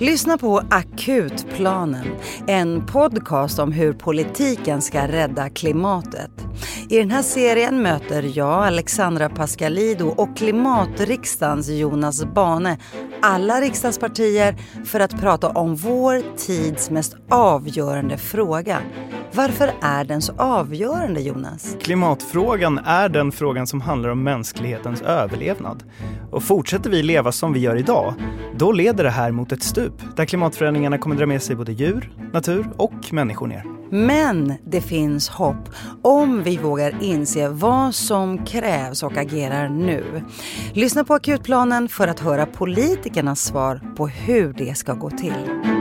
Lyssna på Akutplanen, en podcast om hur politiken ska rädda klimatet. I den här serien möter jag, Alexandra Paschalidou och klimatriksdagens Jonas Bané alla riksdagspartier för att prata om vår tids mest avgörande fråga. Varför är den så avgörande, Jonas? Klimatfrågan är den frågan som handlar om mänsklighetens överlevnad. Och fortsätter vi leva som vi gör idag, då leder det här mot ett stup där klimatförändringarna kommer dra med sig både djur, natur och människor ner. Men det finns hopp om vi vågar inse vad som krävs och agerar nu. Lyssna på Akutplanen för att höra politikernas svar på hur det ska gå till.